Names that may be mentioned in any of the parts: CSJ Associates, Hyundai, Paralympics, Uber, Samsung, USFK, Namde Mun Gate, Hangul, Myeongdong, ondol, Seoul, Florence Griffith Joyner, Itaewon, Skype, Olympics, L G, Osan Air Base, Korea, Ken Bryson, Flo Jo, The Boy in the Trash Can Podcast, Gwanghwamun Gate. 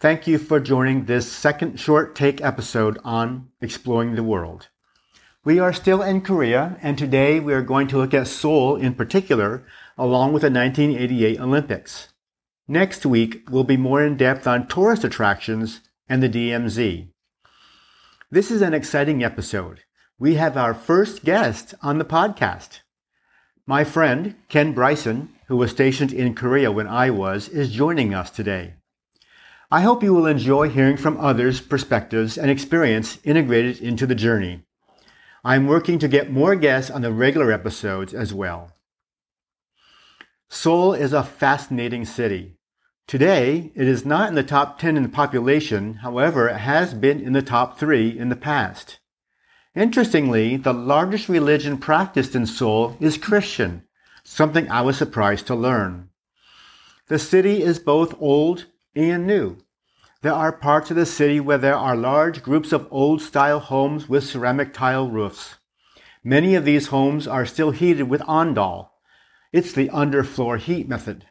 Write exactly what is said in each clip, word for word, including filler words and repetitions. Thank you for joining this second short take episode on Exploring the World. We are still in Korea, and today we are going to look at Seoul in particular, along with the nineteen eighty-eight Olympics. Next week, we'll be more in depth on tourist attractions and the D M Z. This is an exciting episode. We have our first guest on the podcast. My friend, Ken Bryson, who was stationed in Korea when I was, is joining us today. I hope you will enjoy hearing from others' perspectives and experience integrated into the journey. I'm working to get more guests on the regular episodes as well. Seoul is a fascinating city. Today, it is not in the top ten in the population, however, it has been in the top three in the past. Interestingly, the largest religion practiced in Seoul is Christian, something I was surprised to learn. The city is both old and new. There are parts of the city where there are large groups of old-style homes with ceramic tile roofs. Many of these homes are still heated with ondol. It's the underfloor heat method.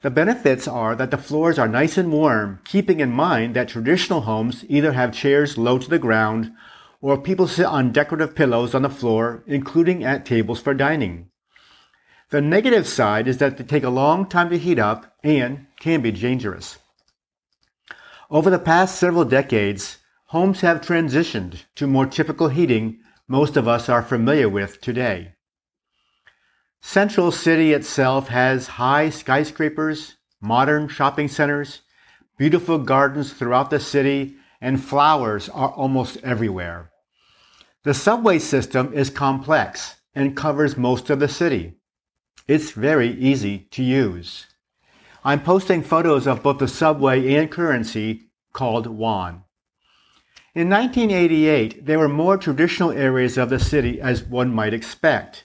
The benefits are that the floors are nice and warm, keeping in mind that traditional homes either have chairs low to the ground or people sit on decorative pillows on the floor, including at tables for dining. The negative side is that they take a long time to heat up and can be dangerous. Over the past several decades, homes have transitioned to more typical heating most of us are familiar with today. Central City itself has high skyscrapers, modern shopping centers, beautiful gardens throughout the city, and flowers are almost everywhere. The subway system is complex and covers most of the city. It's very easy to use. I'm posting photos of both the subway and currency called won. In nineteen eighty-eight, there were more traditional areas of the city as one might expect.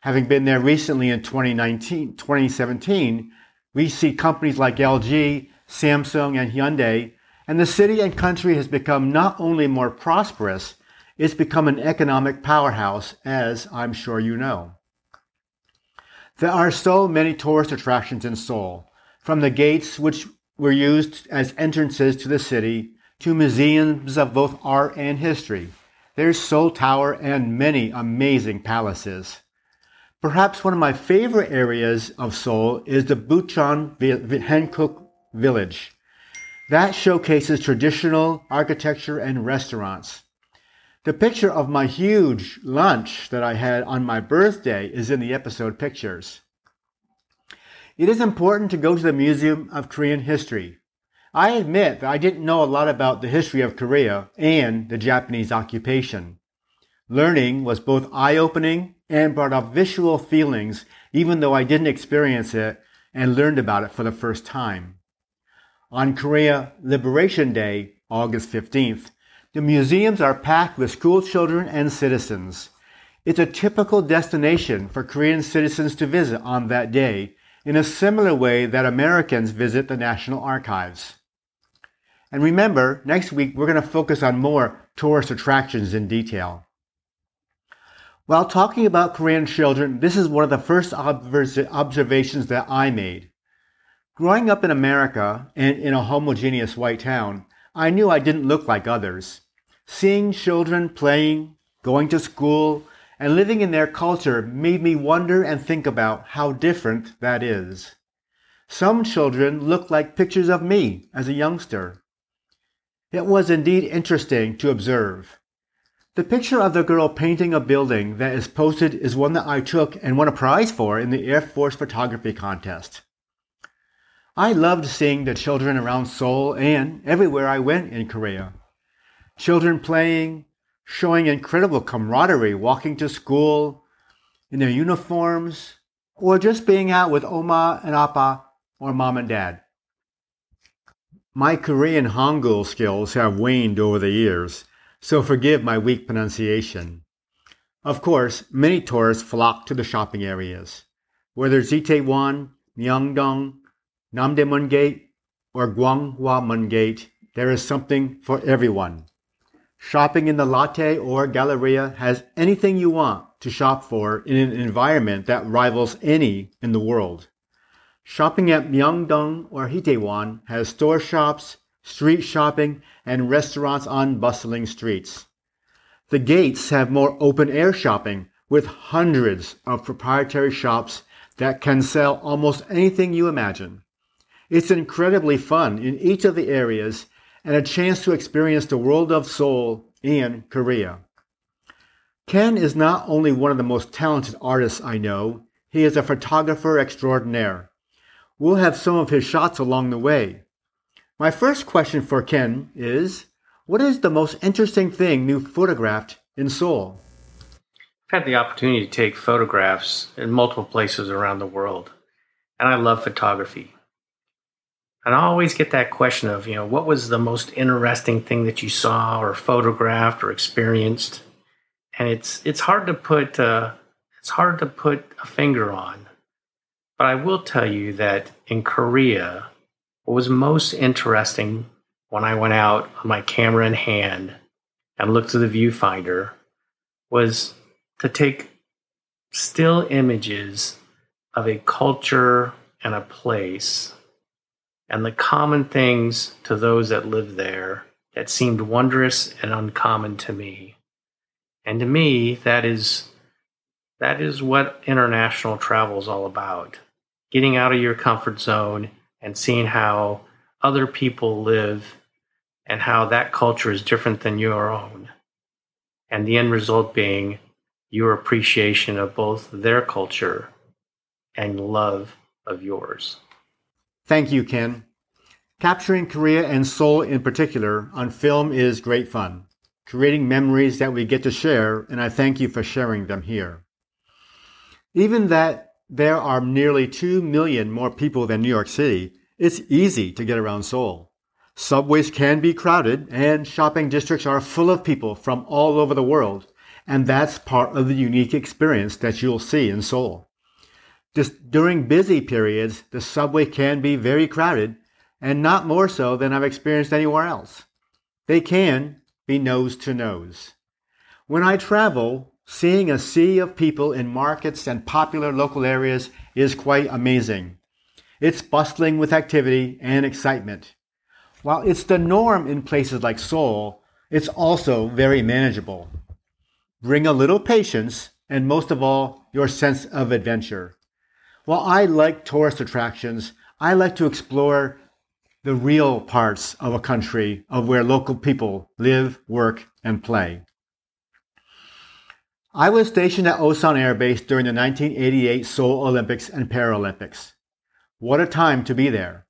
Having been there recently in twenty nineteen, twenty seventeen, we see companies like L G, Samsung, and Hyundai, and the city and country has become not only more prosperous, it's become an economic powerhouse, as I'm sure you know. There are so many tourist attractions in Seoul, from the gates which were used as entrances to the city, to museums of both art and history. There's Seoul Tower and many amazing palaces. Perhaps one of my favorite areas of Seoul is the Bukchan v- v- Hanok Village. That showcases traditional architecture and restaurants. The picture of my huge lunch that I had on my birthday is in the episode pictures. It is important to go to the Museum of Korean History. I admit that I didn't know a lot about the history of Korea and the Japanese occupation. Learning was both eye-opening and brought up visual feelings, even though I didn't experience it and learned about it for the first time. On Korea Liberation Day, August fifteenth, the museums are packed with schoolchildren and citizens. It's a typical destination for Korean citizens to visit on that day, in a similar way that Americans visit the National Archives. And remember, next week we're going to focus on more tourist attractions in detail. While talking about Korean children, this is one of the first obver- observations that I made. Growing up in America and in a homogeneous white town, I knew I didn't look like others. Seeing children playing, going to school, and living in their culture made me wonder and think about how different that is. Some children looked like pictures of me as a youngster. It was indeed interesting to observe. The picture of the girl painting a building that is posted is one that I took and won a prize for in the Air Force photography contest. I loved seeing the children around Seoul and everywhere I went in Korea. Children playing, showing incredible camaraderie, walking to school in their uniforms, or just being out with Oma and Appa or Mom and Dad. My Korean Hangul skills have waned over the years, so forgive my weak pronunciation. Of course, many tourists flock to the shopping areas. Whether it's Itaewon, Myeongdong, Namde Mun Gate, or Gwanghwamun Gate, there is something for everyone. Shopping in the Latte or Galleria has anything you want to shop for in an environment that rivals any in the world. Shopping at Myeongdong or Itaewon has store shops, street shopping, and restaurants on bustling streets. The gates have more open-air shopping with hundreds of proprietary shops that can sell almost anything you imagine. It's incredibly fun in each of the areas and a chance to experience the world of Seoul and Korea. Ken is not only one of the most talented artists I know, he is a photographer extraordinaire. We'll have some of his shots along the way. My first question for Ken is, what is the most interesting thing you photographed in Seoul? I've had the opportunity to take photographs in multiple places around the world, and I love photography. And I always get that question of, you know, what was the most interesting thing that you saw or photographed or experienced? And it's it's hard to put uh, it's hard to put a finger on. But I will tell you that in Korea, what was most interesting when I went out on my camera in hand and looked through the viewfinder was to take still images of a culture and a place and the common things to those that live there that seemed wondrous and uncommon to me. And to me, that is that is what international travel is all about. Getting out of your comfort zone and seeing how other people live and how that culture is different than your own. And the end result being your appreciation of both their culture and love of yours. Thank you, Ken. Capturing Korea and Seoul in particular on film is great fun, creating memories that we get to share, and I thank you for sharing them here. Even that there are nearly two million more people than New York City, it's easy to get around Seoul. Subways can be crowded, and shopping districts are full of people from all over the world, and that's part of the unique experience that you'll see in Seoul. Just during busy periods, the subway can be very crowded, and not more so than I've experienced anywhere else. They can be nose to nose. When I travel, seeing a sea of people in markets and popular local areas is quite amazing. It's bustling with activity and excitement. While it's the norm in places like Seoul, it's also very manageable. Bring a little patience, and most of all, your sense of adventure. While I like tourist attractions, I like to explore the real parts of a country of where local people live, work, and play. I was stationed at Osan Air Base during the nineteen eighty-eight Seoul Olympics and Paralympics. What a time to be there.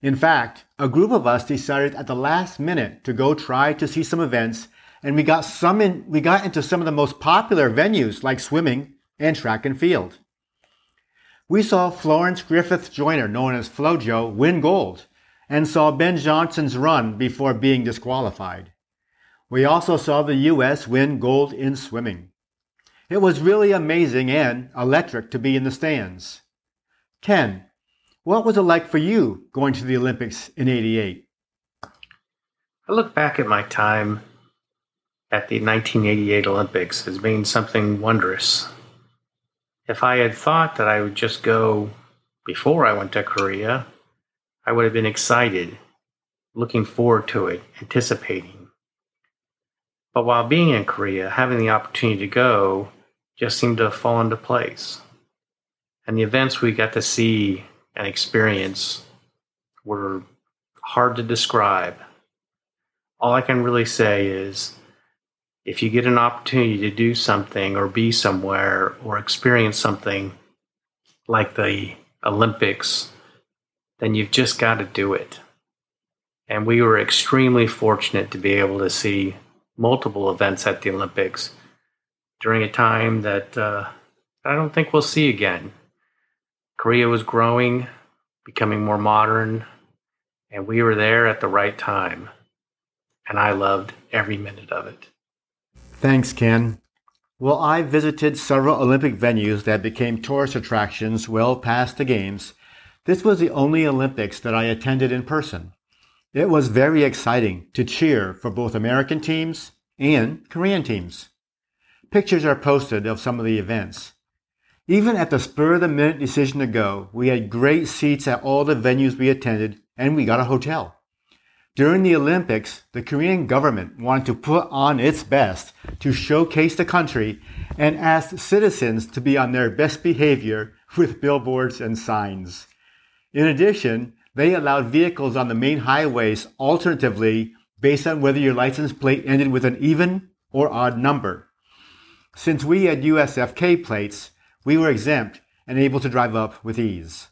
In fact, a group of us decided at the last minute to go try to see some events, and we got some in, we got into some of the most popular venues like swimming and track and field. We saw Florence Griffith Joyner, known as Flo Jo, win gold, and saw Ben Johnson's run before being disqualified. We also saw the U S win gold in swimming. It was really amazing and electric to be in the stands. Ken, what was it like for you going to the Olympics in eighty-eight? I look back at my time at the nineteen eighty-eight Olympics as being something wondrous. If I had thought that I would just go before I went to Korea, I would have been excited, looking forward to it, anticipating. But while being in Korea, having the opportunity to go just seemed to fall into place. And the events we got to see and experience were hard to describe. All I can really say is, if you get an opportunity to do something or be somewhere or experience something like the Olympics, then you've just got to do it. And we were extremely fortunate to be able to see multiple events at the Olympics during a time that uh, I don't think we'll see again. Korea was growing, becoming more modern, and we were there at the right time. And I loved every minute of it. Thanks, Ken. Well, I visited several Olympic venues that became tourist attractions well past the Games. This was the only Olympics that I attended in person. It was very exciting to cheer for both American teams and Korean teams. Pictures are posted of some of the events. Even at the spur-of-the-minute decision to go, we had great seats at all the venues we attended, and we got a hotel. During the Olympics, the Korean government wanted to put on its best to showcase the country and asked citizens to be on their best behavior with billboards and signs. In addition, they allowed vehicles on the main highways alternatively based on whether your license plate ended with an even or odd number. Since we had U S F K plates, we were exempt and able to drive up with ease.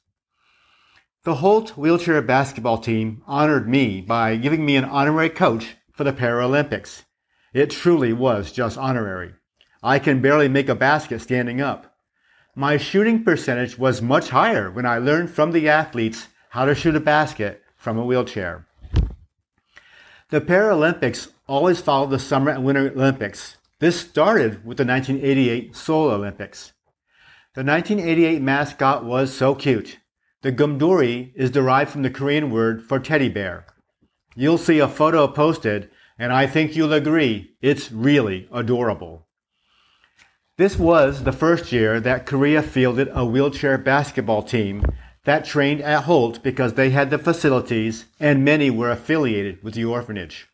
The Holt wheelchair basketball team honored me by giving me an honorary coach for the Paralympics. It truly was just honorary. I can barely make a basket standing up. My shooting percentage was much higher when I learned from the athletes how to shoot a basket from a wheelchair. The Paralympics always follow the Summer and Winter Olympics. This started with the nineteen eighty-eight Seoul Olympics. The nineteen eighty-eight mascot was so cute. The gumduri is derived from the Korean word for teddy bear. You'll see a photo posted, and I think you'll agree, it's really adorable. This was the first year that Korea fielded a wheelchair basketball team that trained at Holt because they had the facilities and many were affiliated with the orphanage.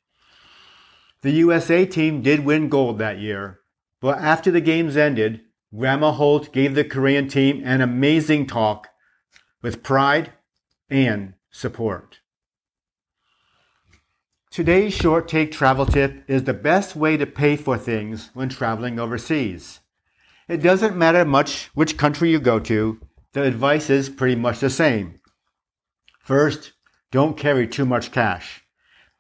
The U S A team did win gold that year, but after the games ended, Grandma Holt gave the Korean team an amazing talk with pride and support. Today's short take travel tip is the best way to pay for things when traveling overseas. It doesn't matter much which country you go to, the advice is pretty much the same. First, don't carry too much cash.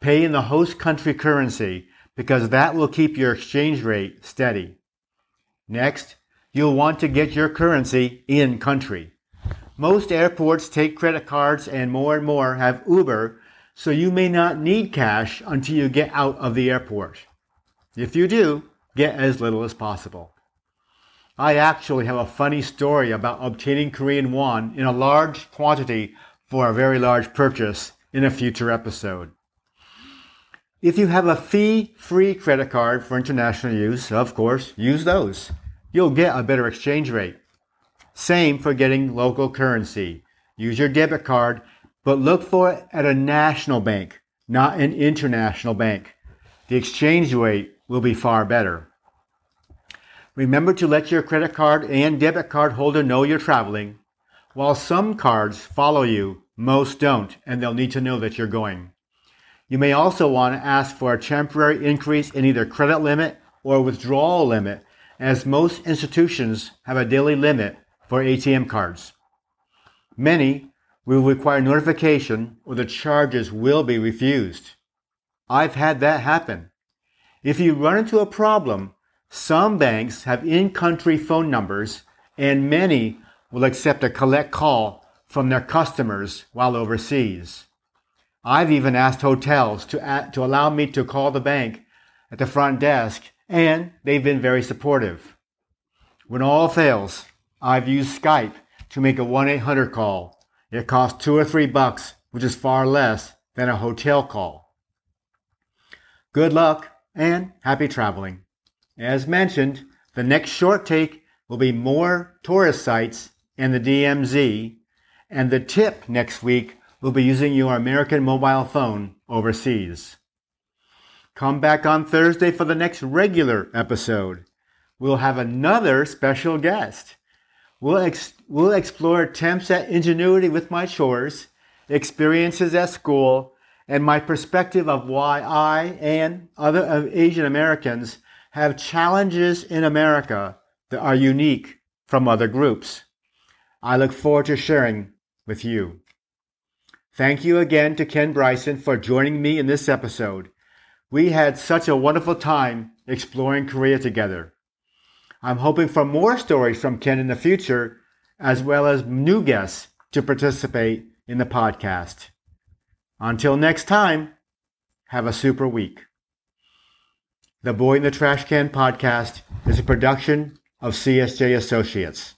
Pay in the host country currency because that will keep your exchange rate steady. Next, you'll want to get your currency in country. Most airports take credit cards and more and more have Uber, so you may not need cash until you get out of the airport. If you do, get as little as possible. I actually have a funny story about obtaining Korean won in a large quantity for a very large purchase in a future episode. If you have a fee-free credit card for international use, of course, use those. You'll get a better exchange rate. Same for getting local currency. Use your debit card, but look for it at a national bank, not an international bank. The exchange rate will be far better. Remember to let your credit card and debit card holder know you're traveling. While some cards follow you, most don't, and they'll need to know that you're going. You may also want to ask for a temporary increase in either credit limit or withdrawal limit, as most institutions have a daily limit for A T M cards. Many will require notification or the charges will be refused. I've had that happen. If you run into a problem, some banks have in-country phone numbers, and many will accept a collect call from their customers while overseas. I've even asked hotels to, at, to allow me to call the bank at the front desk, and they've been very supportive. When all fails, I've used Skype to make a one eight hundred call. It costs two or three bucks, which is far less than a hotel call. Good luck and happy traveling. As mentioned, the next short take will be more tourist sites and the D M Z, and the tip next week will be using your American mobile phone overseas. Come back on Thursday for the next regular episode. We'll have another special guest. We'll, ex- we'll explore attempts at ingenuity with my chores, experiences at school, and my perspective of why I and other Asian Americans have challenges in America that are unique from other groups. I look forward to sharing with you. Thank you again to Ken Bryson for joining me in this episode. We had such a wonderful time exploring Korea together. I'm hoping for more stories from Ken in the future, as well as new guests to participate in the podcast. Until next time, have a super week. The Boy in the Trash Can Podcast is a production of C S J Associates.